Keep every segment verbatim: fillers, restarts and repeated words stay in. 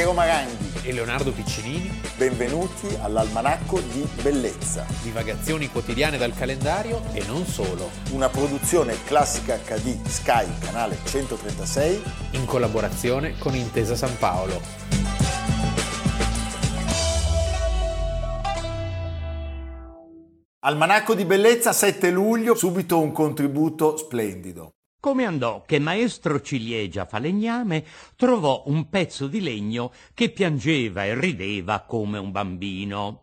Piero Maranghi e Leonardo Piccinini. Benvenuti all'Almanacco di Bellezza. Divagazioni quotidiane dal calendario e non solo. Una produzione Classica acca di Sky, canale centotrentasei, in collaborazione con Intesa San Paolo. Almanacco di Bellezza, sette luglio, subito un contributo splendido. Come andò che maestro Ciliegia Falegname trovò un pezzo di legno che piangeva e rideva come un bambino.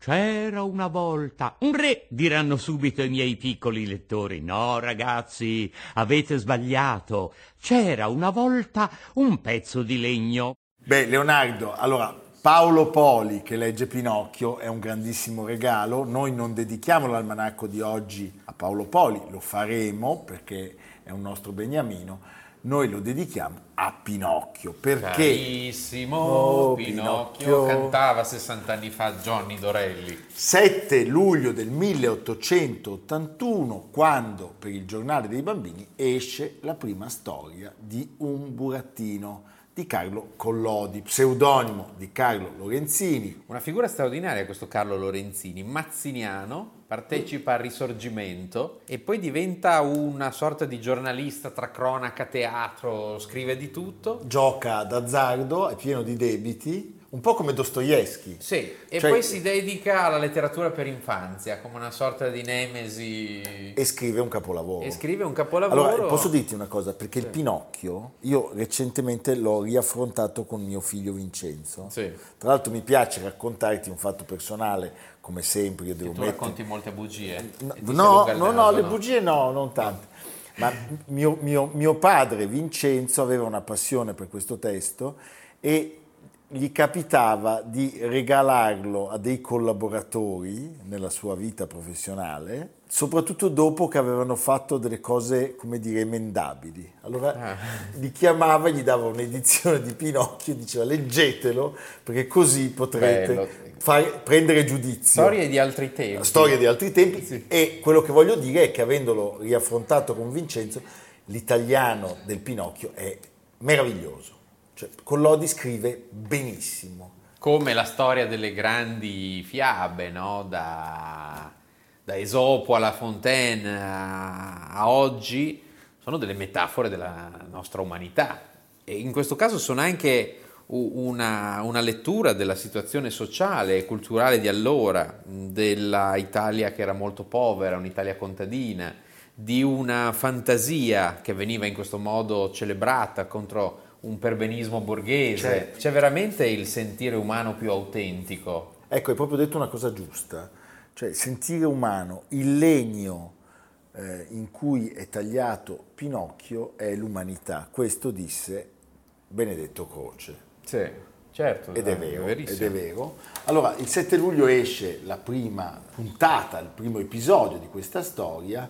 C'era una volta un re, diranno subito i miei piccoli lettori. No, ragazzi, avete sbagliato. C'era una volta un pezzo di legno. Beh, Leonardo, allora... Paolo Poli che legge Pinocchio è un grandissimo regalo. Noi non dedichiamo l'almanacco di oggi a Paolo Poli, lo faremo perché è un nostro beniamino. Noi lo dedichiamo a Pinocchio perché carissimo oh, Pinocchio, Pinocchio cantava sessant'anni fa Johnny Dorelli. sette luglio del milleottocentottantuno, quando per il Giornale dei Bambini esce la prima storia di Un burattino di Carlo Collodi, pseudonimo di Carlo Lorenzini. Una figura straordinaria questo Carlo Lorenzini, mazziniano, partecipa al Risorgimento e poi diventa una sorta di giornalista tra cronaca, teatro, scrive di tutto. Gioca d'azzardo, è pieno di debiti, un po' come Dostoevskij. Sì, e cioè, poi si dedica alla letteratura per infanzia, come una sorta di nemesi. E scrive un capolavoro. E scrive un capolavoro. Allora, posso dirti una cosa? Perché sì. Il Pinocchio, io recentemente l'ho riaffrontato con mio figlio Vincenzo. Sì. Tra l'altro mi piace raccontarti un fatto personale, come sempre. Io devo tu mettere... racconti molte bugie. No, no, no, no, le bugie no, non tante. Ma mio, mio, mio padre Vincenzo aveva una passione per questo testo e... gli capitava di regalarlo a dei collaboratori nella sua vita professionale, soprattutto dopo che avevano fatto delle cose, come dire, emendabili. Allora ah. li chiamava, gli dava un'edizione di Pinocchio e diceva leggetelo perché così potrete far, prendere giudizio. Storie di altri tempi. Storie di altri tempi sì. E quello che voglio dire è che avendolo riaffrontato con Vincenzo, l'italiano del Pinocchio è meraviglioso. Cioè, Collodi scrive benissimo. Come la storia delle grandi fiabe, no? Da, da Esopo alla Fontaine a, a oggi, sono delle metafore della nostra umanità. E in questo caso sono anche una, una lettura della situazione sociale e culturale di allora, della Italia che era molto povera, un'Italia contadina, di una fantasia che veniva in questo modo celebrata contro un perbenismo borghese, cioè, c'è veramente il sentire umano più autentico. Ecco, hai proprio detto una cosa giusta, cioè il sentire umano, il legno eh, in cui è tagliato Pinocchio è l'umanità, questo disse Benedetto Croce. Sì, certo. Ed è vero, è ed è vero. Allora, il sette luglio esce la prima puntata, il primo episodio di questa storia,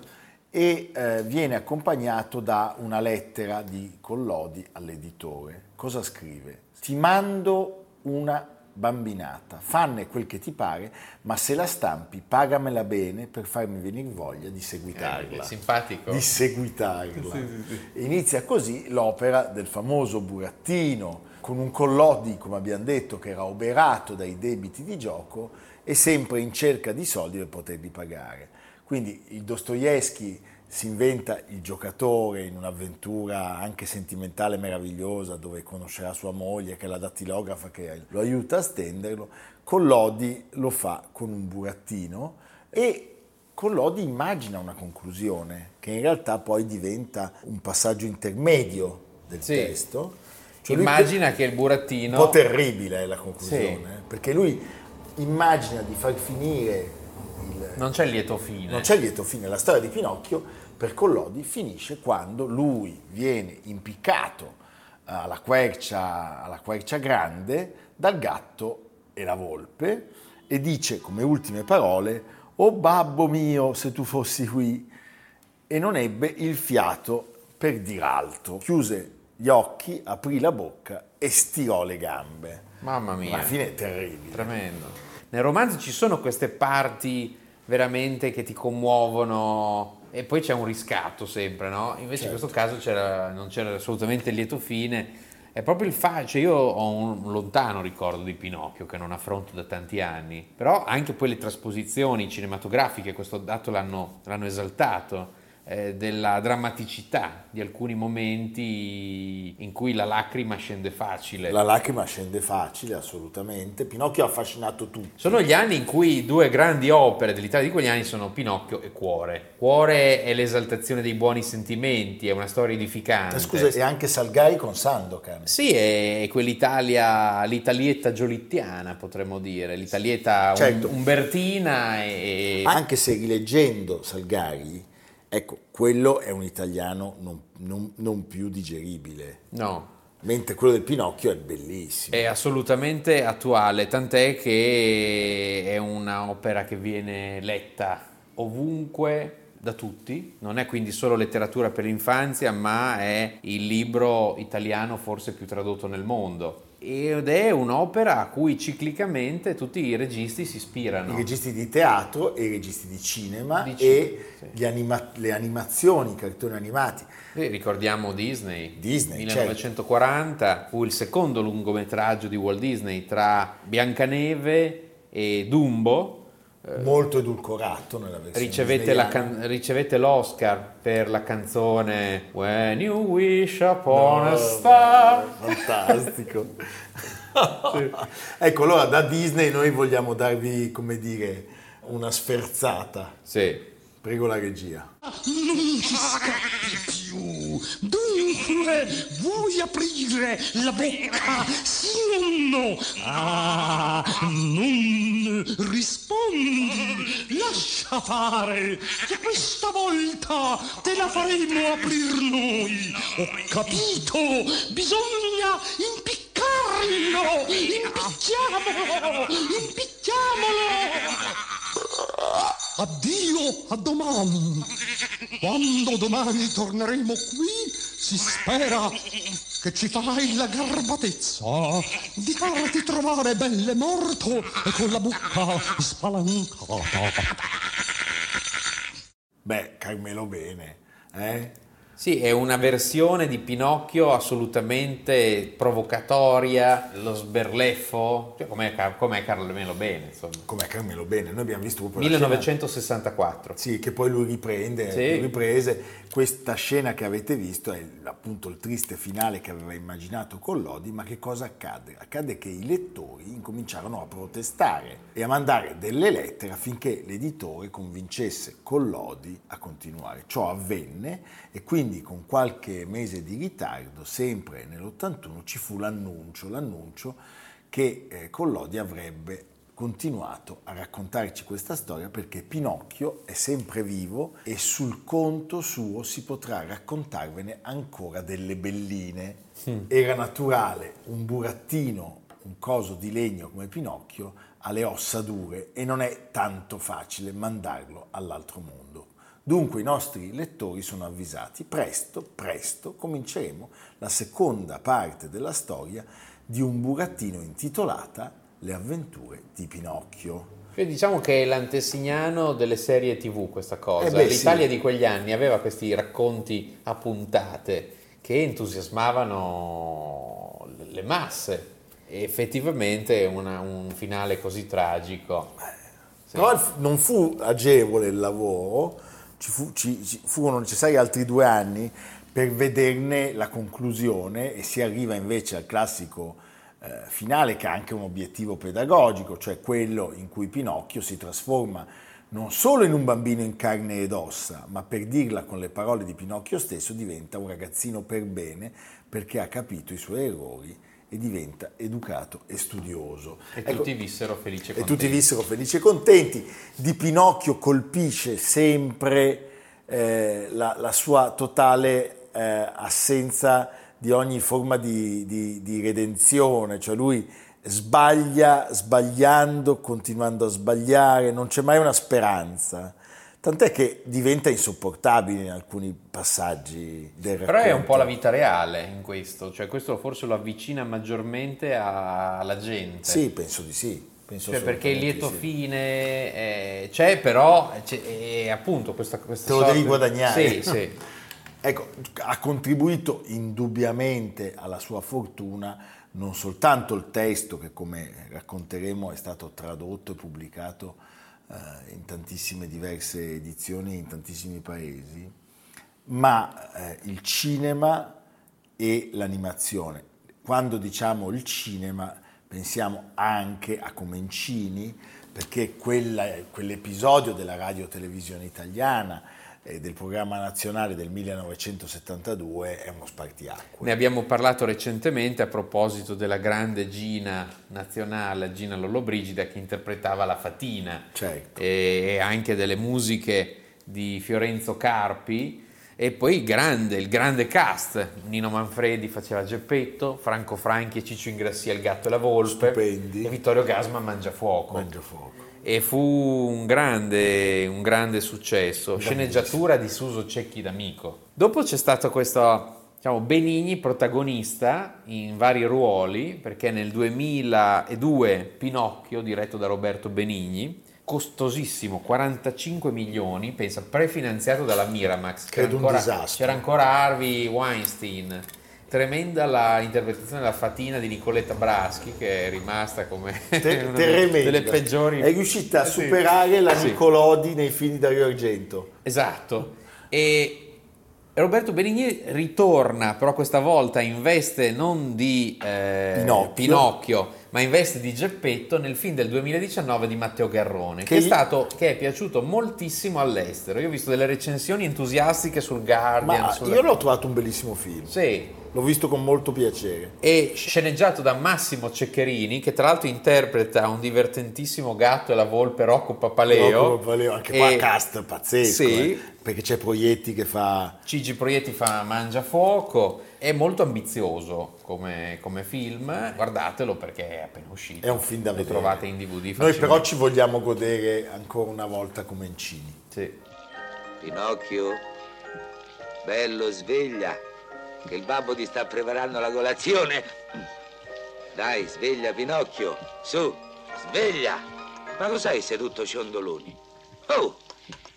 e eh, viene accompagnato da una lettera di Collodi all'editore. Cosa scrive? Ti mando una bambinata, fanne quel che ti pare, ma se la stampi pagamela bene per farmi venire voglia di seguitarla. Eh, simpatico. Di seguitarla. Sì, sì, sì. Inizia così l'opera del famoso burattino, con un Collodi, come abbiamo detto, che era oberato dai debiti di gioco e sempre in cerca di soldi per poterli pagare. Quindi il Dostoevskij si inventa il giocatore in un'avventura anche sentimentale meravigliosa dove conoscerà sua moglie che è la dattilografa che lo aiuta a stenderlo. Collodi lo fa con un burattino e Collodi immagina una conclusione che in realtà poi diventa un passaggio intermedio del sì. testo. Cioè immagina che il burattino... Un po' terribile è la conclusione, sì. perché lui immagina di far finire... Il, non c'è lieto fine. Non c'è lieto fine. La storia di Pinocchio per Collodi finisce quando lui viene impiccato alla quercia, alla quercia grande dal gatto e la volpe e dice come ultime parole: «Oh babbo mio, se tu fossi qui!» E non ebbe il fiato per dir altro. Chiuse gli occhi, aprì la bocca e stirò le gambe. Mamma mia! Alla fine è terribile. Tremendo. Nel romanzo ci sono queste parti veramente che ti commuovono e poi c'è un riscatto sempre, no? Invece certo. in questo caso c'era, non c'era assolutamente il lieto fine È proprio il fatto, cioè io ho un lontano ricordo di Pinocchio che non affronto da tanti anni, però anche poi le trasposizioni cinematografiche, questo dato l'hanno, l'hanno esaltato, eh, della drammaticità di alcuni momenti in cui la lacrima scende facile. La lacrima scende facile, assolutamente. Pinocchio ha affascinato tutti. Sono gli anni in cui due grandi opere dell'Italia di quegli anni sono Pinocchio e Cuore. Cuore è l'esaltazione dei buoni sentimenti, è una storia edificante. Scusa, e anche Salgai con Sandokan. Sì, è quell'Italia, l'Italietta giolittiana, potremmo dire, l'Italietta certo. umbertina. E... Anche se rileggendo Salgai, ecco, quello è un italiano non, non, non più digeribile. No. Mentre quello del Pinocchio è bellissimo. È assolutamente attuale, tant'è che è un'opera che viene letta ovunque da tutti. Non è quindi solo letteratura per l'infanzia, ma è il libro italiano forse più tradotto nel mondo. Ed è un'opera a cui ciclicamente tutti i registi si ispirano. I registi di teatro e i registi di cinema, di cinema e sì. gli anima- le animazioni, i cartoni animati. E ricordiamo Disney, Disney millenovecentoquaranta, certo. fu il secondo lungometraggio di Walt Disney tra Biancaneve e Dumbo. Molto edulcorato nella versione. Ricevette, la can- ricevette l'Oscar per la canzone When You Wish Upon no, a Star. Fantastico. Sì. Ecco, allora da Disney noi vogliamo darvi, come dire, una sferzata. Sì. Prego la regia. Non ci scappi più. Dunque, vuoi aprire la bocca? Sì o no? Ah, non rispondi. Lascia fare, che questa volta te la faremo aprir noi. Ho capito, bisogna impiccarlo. Impicchiamolo, impicchiamolo. Addio a domani. Quando domani torneremo qui, si spera che ci farai la garbatezza di farti trovare belle morto e con la bocca spalancata. Beh, Carmelo Bene, eh? Sì, è una versione di Pinocchio assolutamente provocatoria, lo sberleffo, cioè com'è, Car- com'è Carmelo Bene, insomma. Com'è Carmelo Bene, noi abbiamo visto proprio millenovecentosessantaquattro. La scena... Sì, che poi lui riprende, sì. lui riprese. Questa scena che avete visto è appunto il triste finale che aveva immaginato Collodi, ma che cosa accadde? Accadde che i lettori incominciarono a protestare e a mandare delle lettere affinché l'editore convincesse Collodi a continuare. Ciò avvenne e quindi Quindi con qualche mese di ritardo, sempre nell'ottantuno, ci fu l'annuncio, l'annuncio che eh, Collodi avrebbe continuato a raccontarci questa storia perché Pinocchio è sempre vivo e sul conto suo si potrà raccontarvene ancora delle belline. Sì. Era naturale un burattino, un coso di legno come Pinocchio, ha le ossa dure e non è tanto facile mandarlo all'altro mondo. Dunque i nostri lettori sono avvisati, presto, presto cominceremo la seconda parte della storia di un burattino intitolata Le avventure di Pinocchio. Cioè, diciamo che è l'antesignano delle serie tivù questa cosa, eh beh, l'Italia sì. di quegli anni aveva questi racconti a puntate che entusiasmavano le masse e effettivamente una, un finale così tragico. Sì. Però non fu agevole il lavoro. Ci, fu, ci, ci furono necessari altri due anni per vederne la conclusione e si arriva invece al classico eh, finale che ha anche un obiettivo pedagogico, cioè quello in cui Pinocchio si trasforma non solo in un bambino in carne ed ossa, ma per dirla con le parole di Pinocchio stesso diventa un ragazzino per bene perché ha capito i suoi errori e diventa educato e studioso. E ecco, tutti vissero felici e contenti. E tutti vissero felici e contenti. Di Pinocchio colpisce sempre eh, la, la sua totale eh, assenza di ogni forma di, di, di redenzione, cioè lui sbaglia, sbagliando, continuando a sbagliare, non c'è mai una speranza. Tant'è che diventa insopportabile in alcuni passaggi del racconto. Però è un po' la vita reale in questo, cioè questo forse lo avvicina maggiormente alla gente. Sì, penso di sì. Penso cioè perché il lieto sì. fine eh, c'è, però c'è, eh, appunto questa, questa te lo sorta... devi guadagnare. Sì, sì. Ecco, ha contribuito indubbiamente alla sua fortuna non soltanto il testo, che come racconteremo è stato tradotto e pubblicato eh, in tantissime diverse edizioni in tantissimi paesi, ma eh, il cinema e l'animazione. Quando diciamo il cinema pensiamo anche a Comencini, perché quella, quell'episodio della radio-televisione italiana e del programma nazionale del millenovecentosettantadue è uno spartiacque. Ne abbiamo parlato recentemente a proposito della grande Gina nazionale, Gina Lollobrigida, che interpretava la Fatina, certo, e anche delle musiche di Fiorenzo Carpi, e poi il grande, il grande cast: Nino Manfredi faceva Geppetto, Franco Franchi e Ciccio Ingrassia il gatto e la volpe, stupendi, e Vittorio Gassman Mangiafuoco. Mangiafuoco. E fu un grande, un grande successo, sceneggiatura di Suso Cecchi d'Amico. Dopo c'è stato questo, diciamo, Benigni protagonista in vari ruoli, perché nel duemiladue Pinocchio, diretto da Roberto Benigni, costosissimo, quarantacinque milioni, pensa, prefinanziato dalla Miramax, c'era ancora, c'era ancora Harvey Weinstein. Tremenda la interpretazione della Fatina di Nicoletta Braschi, che è rimasta come Te- una delle peggiori. È riuscita a superare la sì. Nicolodi nei film di Dario Argento. Esatto. E Roberto Benigni ritorna, però questa volta in veste non di eh, Pinocchio. Pinocchio, ma in veste di Geppetto nel film del duemiladiciannove di Matteo Garrone, che, che, è stato, che è piaciuto moltissimo all'estero. Io ho visto delle recensioni entusiastiche sul Guardian. Ma sulla... io l'ho trovato un bellissimo film. Sì. L'ho visto con molto piacere. E sceneggiato da Massimo Ceccherini, che tra l'altro interpreta un divertentissimo gatto e la volpe, Rocco Papaleo. Rocco Papaleo, anche e... qua cast pazzesco, sì. eh? Perché c'è Proietti che fa... Gigi Proietti fa Mangiafuoco, è molto ambizioso come, come film, guardatelo perché è appena uscito. È un film da vedere. Lo trovate in D V D facilmente. Noi però ci vogliamo godere ancora una volta Comencini. Sì. Pinocchio, bello, sveglia, che il babbo ti sta preparando la colazione. Dai, sveglia Pinocchio, su, sveglia. Ma cos'hai seduto ciondoloni? Oh,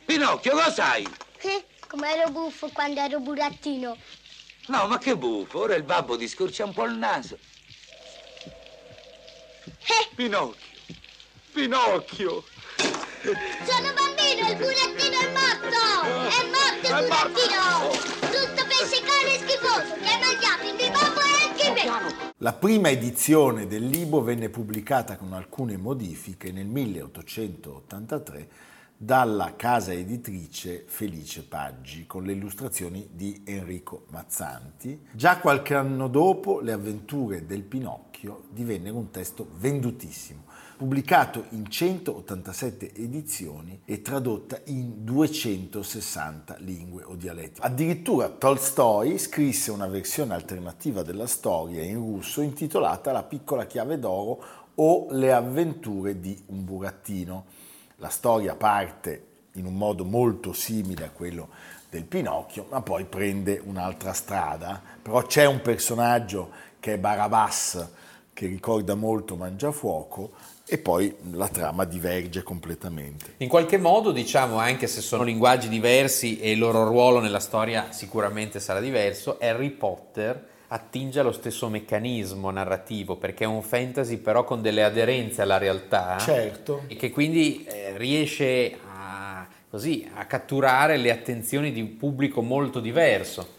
Pinocchio, cos'hai? Che? Come ero buffo quando ero burattino. No, ma che buffo, ora il babbo ti scorcia un po' il naso. Eh. Pinocchio, Pinocchio. Sono bambino, il burattino è morto. È morto il burattino. Tutto per seccare e schifoso, che hanno gli altri, mi babbo e anche me. La prima edizione del libro venne pubblicata con alcune modifiche nel milleottocentottantatré dalla casa editrice Felice Paggi, con le illustrazioni di Enrico Mazzanti. Già qualche anno dopo, Le avventure del Pinocchio divennero un testo vendutissimo, pubblicato in centottantasette edizioni e tradotta in duecentosessanta lingue o dialetti. Addirittura Tolstoi scrisse una versione alternativa della storia in russo intitolata La piccola chiave d'oro o Le avventure di un burattino. La storia parte in un modo molto simile a quello del Pinocchio, ma poi prende un'altra strada. Però c'è un personaggio che è Barabbas, che ricorda molto Mangiafuoco, e poi la trama diverge completamente. In qualche modo, diciamo, anche se sono linguaggi diversi e il loro ruolo nella storia sicuramente sarà diverso, Harry Potter attinge allo stesso meccanismo narrativo, perché è un fantasy però con delle aderenze alla realtà, certo, e che quindi eh, riesce a, così, a catturare le attenzioni di un pubblico molto diverso.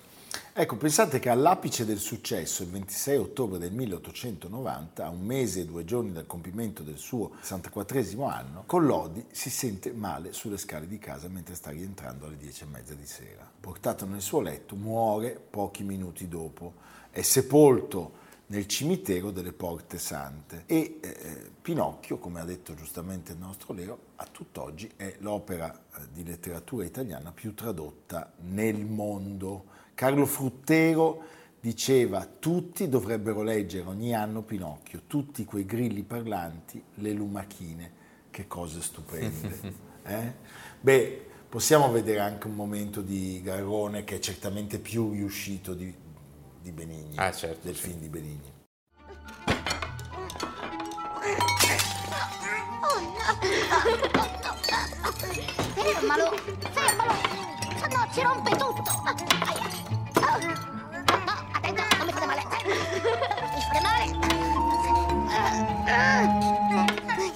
Ecco, pensate che all'apice del successo, il ventisei ottobre del milleottocentonovanta, a un mese e due giorni dal compimento del suo sessantaquattresimo anno, Collodi si sente male sulle scale di casa mentre sta rientrando alle dieci e mezza di sera. Portato nel suo letto, muore pochi minuti dopo. È sepolto nel cimitero delle Porte Sante. E eh, Pinocchio, come ha detto giustamente il nostro Leo, a tutt'oggi è l'opera di letteratura italiana più tradotta nel mondo. Carlo Fruttero diceva: tutti dovrebbero leggere ogni anno Pinocchio, tutti quei grilli parlanti, le lumachine, che cose stupende. Eh? Beh, possiamo vedere anche un momento di Garrone che è certamente più riuscito di, di Benigni, ah, certo, del sì. film di Benigni. Oh no! Oh no! Fermalo! Fermalo! No, si rompe tutto. Attenta, non mi fate male. Mi fate male.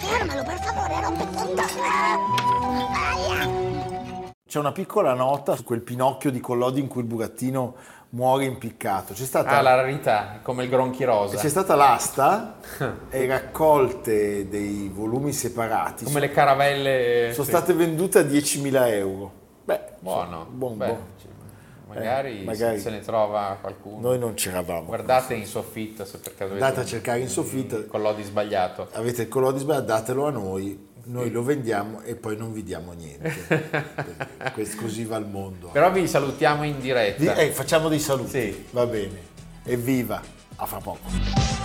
Fermalo, per favore, rompe tutto. C'è una piccola nota su quel Pinocchio di Collodi in cui il burattino muore impiccato. C'è stata ah, la rarità, come il Gronchi Rosa. C'è stata l'asta e raccolte dei volumi separati. Come le caravelle. Sono sì. state vendute a diecimila euro. Beh, buono. Buon, Beh, buon. Magari, eh, magari se ne trova qualcuno. Noi non c'eravamo. Guardate in soffitta se per caso andate a cercare in soffitta. Il Collodi sbagliato. Avete il Collodi sbagliato, datelo a noi. Noi lo vendiamo e poi non vi diamo niente. Così va il mondo. Però vi salutiamo in diretta. Eh, facciamo dei saluti. Sì. Va bene. Evviva. A fra poco.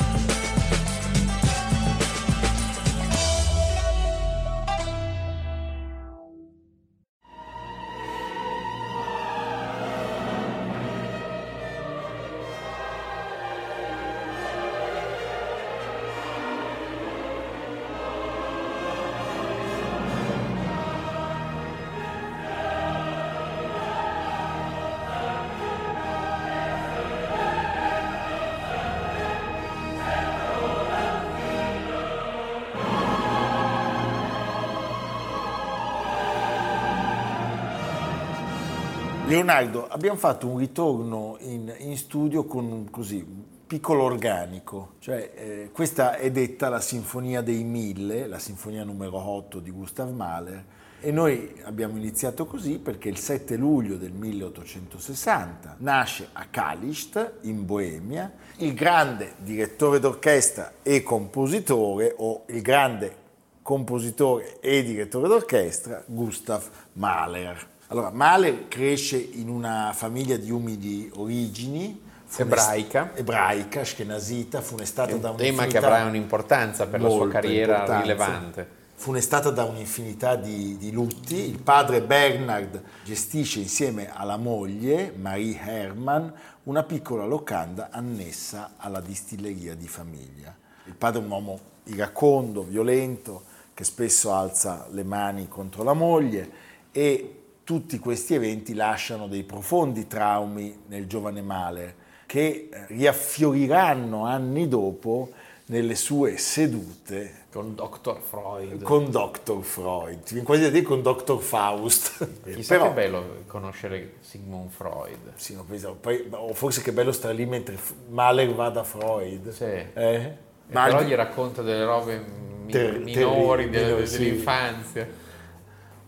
Leonardo, abbiamo fatto un ritorno in, in studio con un così, piccolo organico, cioè eh, questa è detta la Sinfonia dei Mille, la Sinfonia numero otto di Gustav Mahler, e noi abbiamo iniziato così perché il sette luglio del milleottocentosessanta nasce a Kalisht, in Boemia, il grande direttore d'orchestra e compositore, o il grande compositore e direttore d'orchestra, Gustav Mahler. Allora, Mahler cresce in una famiglia di umili origini, ebraica, ebraica, ashkenazita, funestata da un tema che avrà un'importanza per la sua carriera rilevante. Funestata da un'infinità di, di lutti. Il padre Bernard gestisce insieme alla moglie, Marie Herman, una piccola locanda annessa alla distilleria di famiglia. Il padre è un uomo iracondo, violento, che spesso alza le mani contro la moglie e tutti questi eventi lasciano dei profondi traumi nel giovane Mahler che riaffioriranno anni dopo nelle sue sedute con doctor Freud. Con doctor Freud, ti viene quasi a dire con doctor Faust. Chissà che bello conoscere Sigmund Freud. Sì, no, poi, o forse che bello stare lì mentre Mahler va da Freud. Sì. Eh? Però gli racconta delle robe ter- minori, ter- delle, sì. dell'infanzia.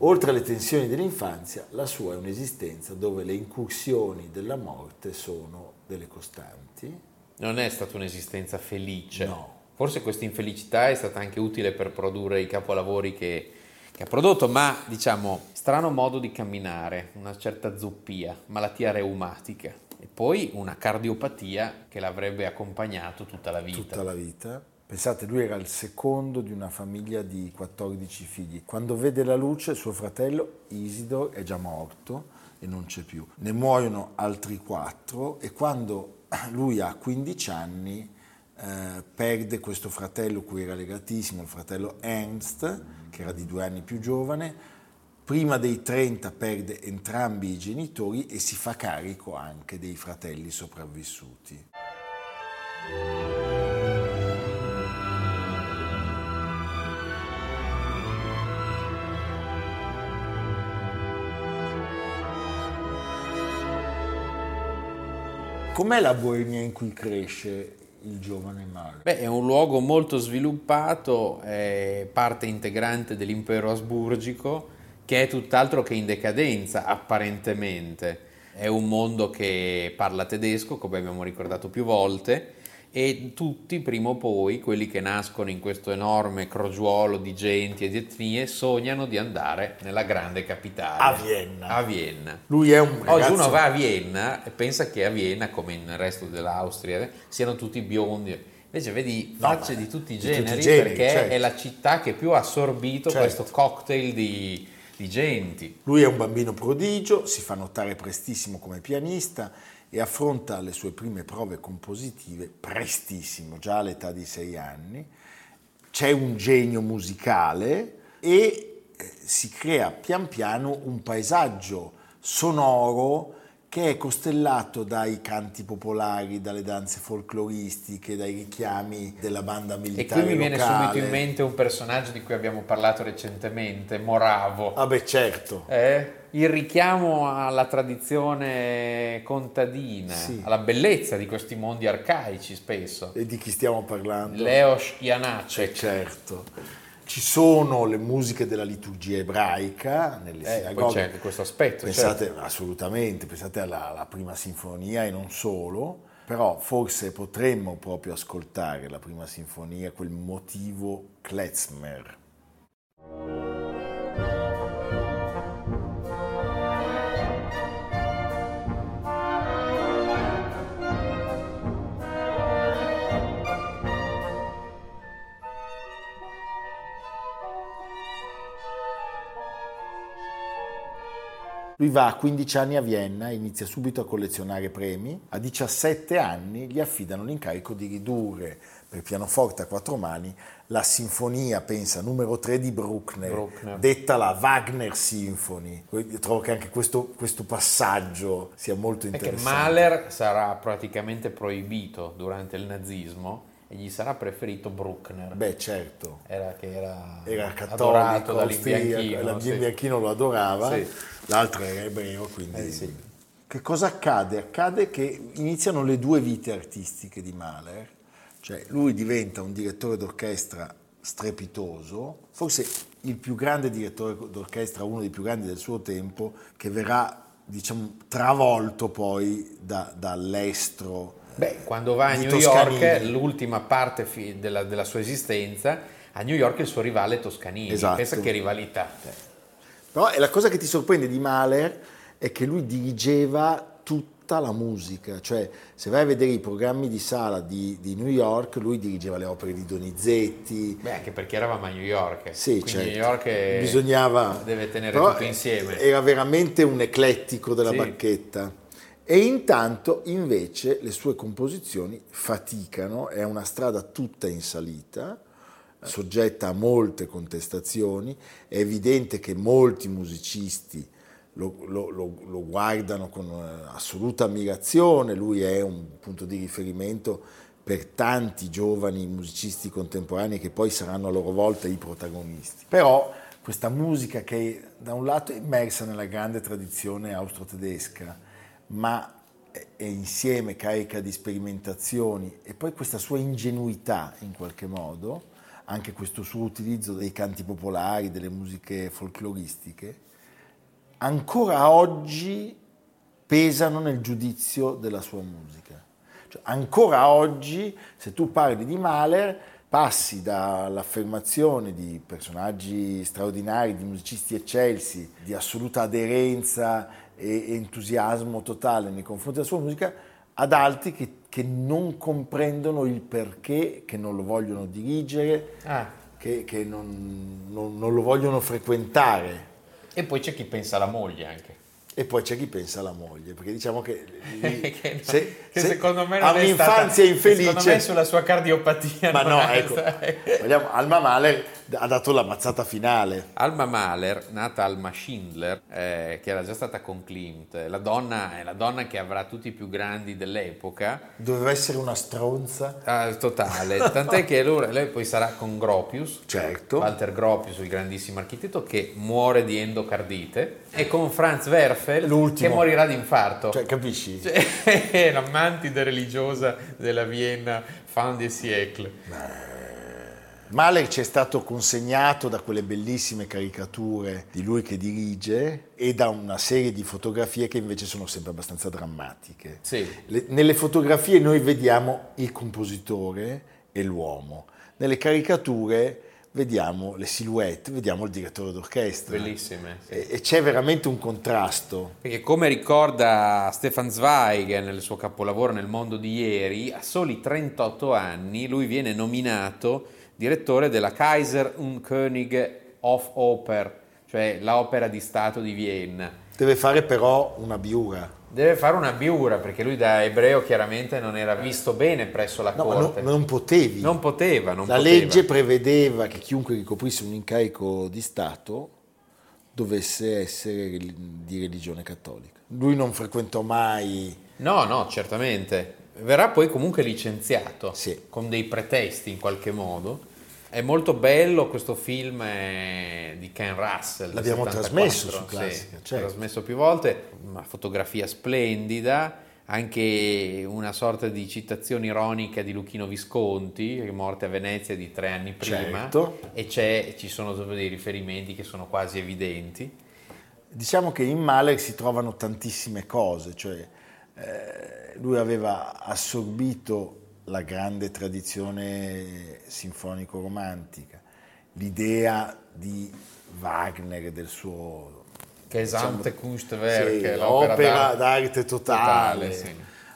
Oltre alle tensioni dell'infanzia, la sua è un'esistenza dove le incursioni della morte sono delle costanti. Non è stata un'esistenza felice. No. Forse questa infelicità è stata anche utile per produrre i capolavori che, che ha prodotto, ma diciamo, strano modo di camminare, una certa zoppia, malattia reumatica e poi una cardiopatia che l'avrebbe accompagnato tutta la vita. Tutta la vita. Pensate, lui era il secondo di una famiglia di quattordici figli. Quando vede la luce, suo fratello Isidor è già morto e non c'è più. Ne muoiono altri quattro e quando lui ha quindici anni eh, perde questo fratello cui era legatissimo, il fratello Ernst, che era di due anni più giovane. Prima dei trenta perde entrambi i genitori e si fa carico anche dei fratelli sopravvissuti. Com'è la Boemia in cui cresce il giovane Mahler? Beh, è un luogo molto sviluppato, è parte integrante dell'impero asburgico, che è tutt'altro che in decadenza, apparentemente. È un mondo che parla tedesco, come abbiamo ricordato più volte, e tutti, prima o poi, quelli che nascono in questo enorme crogiuolo di genti e di etnie, sognano di andare nella grande capitale. A Vienna. A Vienna. Lui è un ragazzo... Oggi uno va a Vienna e pensa che a Vienna, come nel resto dell'Austria, eh, siano tutti biondi. Invece vedi no, facce di tutti i generi, tutti i generi perché certo. È la città che più ha assorbito certo. questo cocktail di, di genti. Lui è un bambino prodigio, si fa notare prestissimo come pianista, e affronta le sue prime prove compositive prestissimo, già all'età di sei anni. C'è un genio musicale e si crea pian piano un paesaggio sonoro che è costellato dai canti popolari, dalle danze folcloristiche, dai richiami della banda militare locale. E qui mi viene locale. subito in mente un personaggio di cui abbiamo parlato recentemente, Moravo. Ah beh, certo. Eh? Il richiamo alla tradizione contadina, sì. alla bellezza di questi mondi arcaici spesso. E di chi stiamo parlando? Leoš Janáček. Eh, certo. Ci sono le musiche della liturgia ebraica nelle eh, sinagoghe. Poi c'è anche questo aspetto. Pensate, certo. assolutamente, pensate alla, alla prima sinfonia e non solo, però forse potremmo proprio ascoltare la prima sinfonia, quel motivo klezmer. Lui va a quindici anni a Vienna e inizia subito a collezionare premi. A diciassette anni gli affidano l'incarico di ridurre per pianoforte a quattro mani la sinfonia, pensa, numero tre di Bruckner, Bruckner. detta la Wagner Symphony. Io trovo che anche questo, questo passaggio sia molto interessante. Perché Mahler sarà praticamente proibito durante il nazismo e gli sarà preferito Bruckner. Beh, certo. Era che era, era cattolico, dall'Imbianchino. L'Imbianchino sì. lo adorava. Sì. L'altro era ebreo, quindi... Eh sì. Che cosa accade? Accade che iniziano le due vite artistiche di Mahler, cioè lui diventa un direttore d'orchestra strepitoso, forse il più grande direttore d'orchestra, uno dei più grandi del suo tempo, che verrà, diciamo, travolto poi da, dall'estro. Beh, quando va a New Toscanini. York, l'ultima parte fi- della, della sua esistenza, a New York il suo rivale è Toscanini. Esatto. Pensa che rivalità... Però la cosa che ti sorprende di Mahler è che lui dirigeva tutta la musica, cioè se vai a vedere i programmi di sala di, di New York, lui dirigeva le opere di Donizetti. Beh, anche perché eravamo a New York, sì, quindi certo. New York bisognava, deve tenere però tutto insieme. Era veramente un eclettico della sì. bacchetta. E intanto invece le sue composizioni faticano, è una strada tutta in salita, soggetta a molte contestazioni. È evidente che molti musicisti lo, lo, lo, lo guardano con assoluta ammirazione, lui è un punto di riferimento per tanti giovani musicisti contemporanei che poi saranno a loro volta i protagonisti. Però questa musica che da un lato è immersa nella grande tradizione austro-tedesca, ma è insieme carica di sperimentazioni, e poi questa sua ingenuità in qualche modo, anche questo suo utilizzo dei canti popolari, delle musiche folcloristiche, ancora oggi pesano nel giudizio della sua musica. Cioè, ancora oggi, se tu parli di Mahler, passi dall'affermazione di personaggi straordinari, di musicisti eccelsi, di assoluta aderenza e entusiasmo totale nei confronti della sua musica, ad altri che, che non comprendono il perché, che non lo vogliono dirigere, ah. che, che non, non, non lo vogliono frequentare. E poi c'è chi pensa alla moglie anche. E poi c'è chi pensa alla moglie, perché diciamo che, lì, che, no, se, che se secondo me non ha un'infanzia infelice. Secondo me sulla sua cardiopatia. Ma no, ecco, vogliamo, Alma Mahler ha dato la mazzata finale. Alma Mahler, nata Alma Schindler, eh, che era già stata con Klimt, la donna è la donna che avrà tutti i più grandi dell'epoca. Doveva essere una stronza. Ah, totale, tant'è che lei, lei poi sarà con Gropius, certo. Walter Gropius, il grandissimo architetto, che muore di endocardite, e con Franz Werfel, l'ultimo, che morirà di infarto. Cioè, capisci? Cioè, la mantide religiosa della Vienna fin des siècles. Mahler ci è stato consegnato da quelle bellissime caricature di lui che dirige e da una serie di fotografie che invece sono sempre abbastanza drammatiche. Sì. Le, nelle fotografie noi vediamo il compositore e l'uomo. Nelle caricature vediamo le silhouette, vediamo il direttore d'orchestra. Bellissime. Sì. E, e c'è veramente un contrasto. Perché, come ricorda Stefan Zweig nel suo capolavoro Nel mondo di ieri, a soli trentotto anni lui viene nominato direttore della Kaiser und König of Oper, cioè l'opera di Stato di Vienna. Deve fare però una biura. Deve fare una biura, perché lui da ebreo chiaramente non era visto bene presso la no, corte. No, non potevi. Non poteva, non La poteva. legge prevedeva che chiunque ricoprisse un incarico di Stato dovesse essere di religione cattolica. Lui non frequentò mai... No, no, certamente. Verrà poi comunque licenziato, sì, con dei pretesti in qualche modo. È molto bello questo film di Ken Russell. L'abbiamo trasmesso su Classica. Sì, certo. Trasmesso più volte, una fotografia splendida, anche una sorta di citazione ironica di Luchino Visconti, che è morto a Venezia di tre anni prima, certo. E c'è, ci sono dei riferimenti che sono quasi evidenti. Diciamo che in Mahler si trovano tantissime cose, cioè eh, lui aveva assorbito la grande tradizione sinfonico-romantica, l'idea di Wagner e del suo... Gesamte Kunstwerk, sì, opera d'arte totale. totale sì.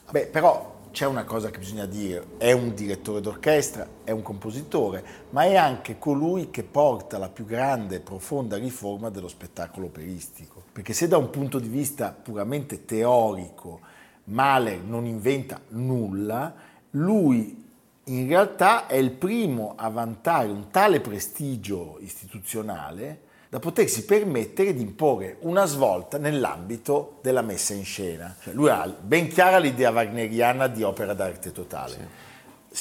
Beh, però c'è una cosa che bisogna dire, è un direttore d'orchestra, è un compositore, ma è anche colui che porta la più grande e profonda riforma dello spettacolo operistico. Perché se da un punto di vista puramente teorico Mahler non inventa nulla, lui in realtà è il primo a vantare un tale prestigio istituzionale da potersi permettere di imporre una svolta nell'ambito della messa in scena. Cioè, lui ha ben chiara l'idea wagneriana di opera d'arte totale. Sì.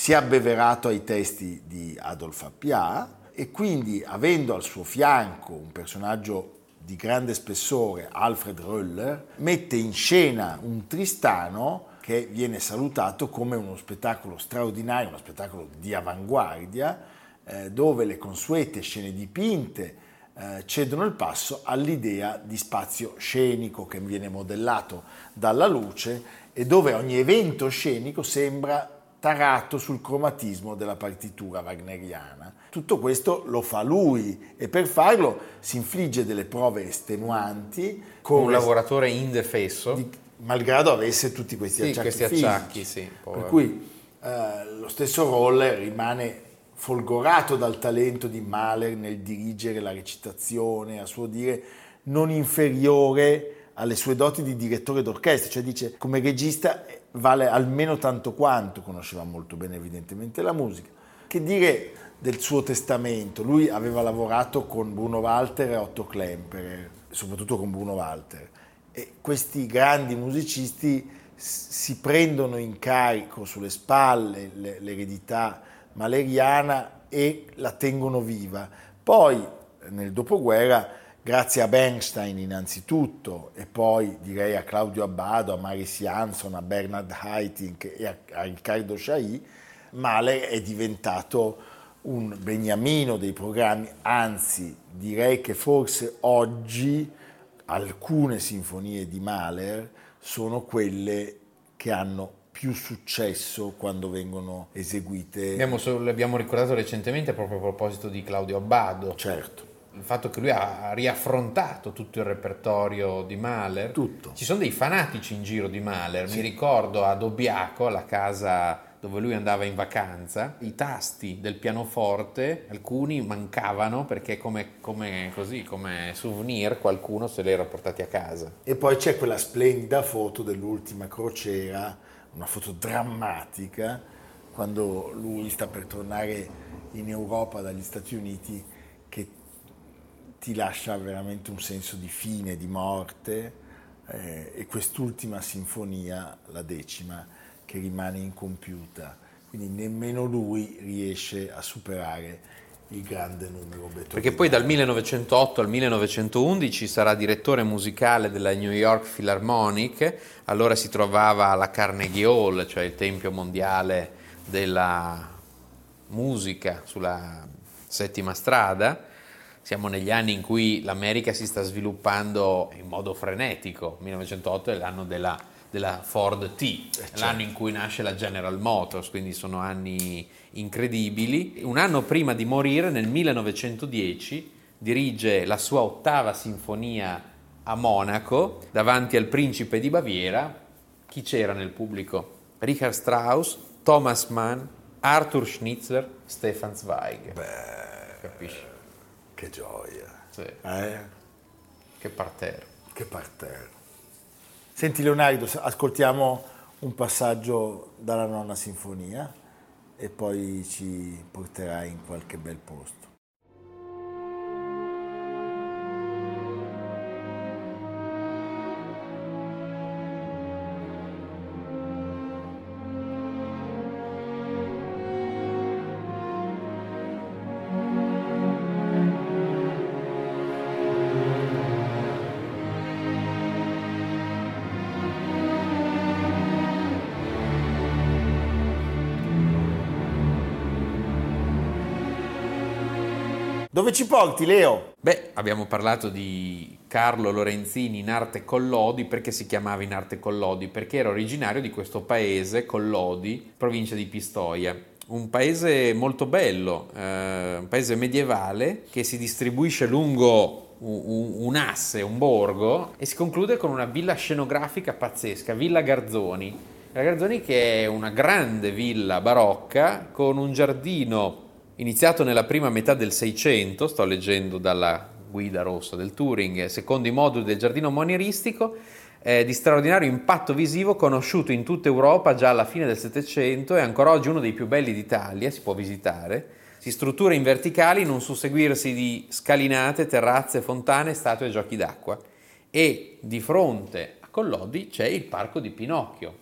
Si è abbeverato ai testi di Adolphe Appiah e quindi, avendo al suo fianco un personaggio di grande spessore, Alfred Roller, mette in scena un Tristano che viene salutato come uno spettacolo straordinario, uno spettacolo di avanguardia, eh, dove le consuete scene dipinte eh, cedono il passo all'idea di spazio scenico che viene modellato dalla luce e dove ogni evento scenico sembra tarato sul cromatismo della partitura wagneriana. Tutto questo lo fa lui e per farlo si infligge delle prove estenuanti. Con un lavoratore indefesso. Di, malgrado avesse tutti questi sì, acciacchi questi fisici, acciacchi, sì, per cui eh, lo stesso Roller rimane folgorato dal talento di Mahler nel dirigere la recitazione, a suo dire non inferiore alle sue doti di direttore d'orchestra, cioè dice come regista vale almeno tanto quanto, conosceva molto bene evidentemente la musica. Che dire del suo testamento? Lui aveva lavorato con Bruno Walter e Otto Klemperer, soprattutto con Bruno Walter. E questi grandi musicisti si prendono in carico sulle spalle l'eredità maleriana e la tengono viva. Poi nel dopoguerra, grazie a Bernstein innanzitutto e poi direi a Claudio Abbado, a Mary Sianson, a Bernard Haitink e a Riccardo Chailly, Mahler è diventato un beniamino dei programmi, anzi direi che forse oggi alcune sinfonie di Mahler sono quelle che hanno più successo quando vengono eseguite. Abbiamo, l'abbiamo ricordato recentemente proprio a proposito di Claudio Abbado. Certo. Il fatto che lui ha riaffrontato tutto il repertorio di Mahler. Tutto. Ci sono dei fanatici in giro di Mahler. Sì. Mi ricordo ad Obiaco, alla casa dove lui andava in vacanza, i tasti del pianoforte, alcuni mancavano perché come, come, così, come souvenir qualcuno se li era portati a casa. E poi c'è quella splendida foto dell'ultima crociera, una foto drammatica, quando lui sta per tornare in Europa dagli Stati Uniti, che ti lascia veramente un senso di fine, di morte, eh, e quest'ultima sinfonia, la decima, che rimane incompiuta, quindi nemmeno lui riesce a superare il grande numero beethoveniano. Perché poi dal millenovecentotto al millenovecentoundici sarà direttore musicale della New York Philharmonic, allora si trovava alla Carnegie Hall, cioè il tempio mondiale della musica sulla Settima Strada. Siamo negli anni in cui l'America si sta sviluppando in modo frenetico, millenovecentotto è l'anno della della Ford T, certo, l'anno in cui nasce la General Motors, quindi sono anni incredibili. Un anno prima di morire, nel millenovecentodieci, dirige la sua ottava sinfonia a Monaco, davanti al principe di Baviera. Chi c'era nel pubblico? Richard Strauss, Thomas Mann, Arthur Schnitzler, Stefan Zweig. Beh, capisci? Che gioia. Sì. Eh? Che parterre. Che parterre. Senti Leonardo, ascoltiamo un passaggio dalla Nona Sinfonia e poi ci porterai in qualche bel posto. Dove ci porti, Leo? Beh, abbiamo parlato di Carlo Lorenzini in arte Collodi. Perché si chiamava in arte Collodi? Perché era originario di questo paese, Collodi, provincia di Pistoia. Un paese molto bello, eh, un paese medievale che si distribuisce lungo un asse, un borgo, e si conclude con una villa scenografica pazzesca, Villa Garzoni. Villa Garzoni che è una grande villa barocca con un giardino iniziato nella prima metà del Seicento, sto leggendo dalla guida rossa del Touring, secondo i moduli del giardino manieristico, eh, di straordinario impatto visivo, conosciuto in tutta Europa già alla fine del Settecento e ancora oggi uno dei più belli d'Italia, si può visitare. Si struttura in verticali in un susseguirsi di scalinate, terrazze, fontane, statue e giochi d'acqua. E di fronte a Collodi c'è il parco di Pinocchio,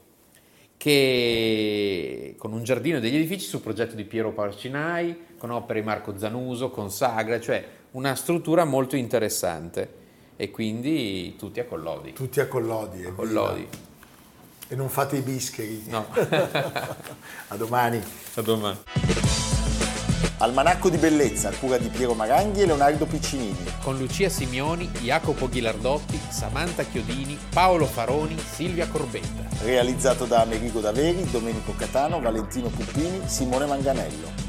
che con un giardino e degli edifici su progetto di Piero Parcinai, con opere di Marco Zanuso, con sagre, cioè una struttura molto interessante. E quindi tutti a Collodi. Tutti a Collodi. A Collodi. E non fate i bischeri. No. A domani. A domani. Almanacco di Bellezza, a cura di Piero Maranghi e Leonardo Piccinini. Con Lucia Simioni, Jacopo Ghilardotti, Samantha Chiodini, Paolo Faroni, Silvia Corbetta. Realizzato da Amerigo Daveri, Domenico Catano, Valentino Puppini, Simone Manganello.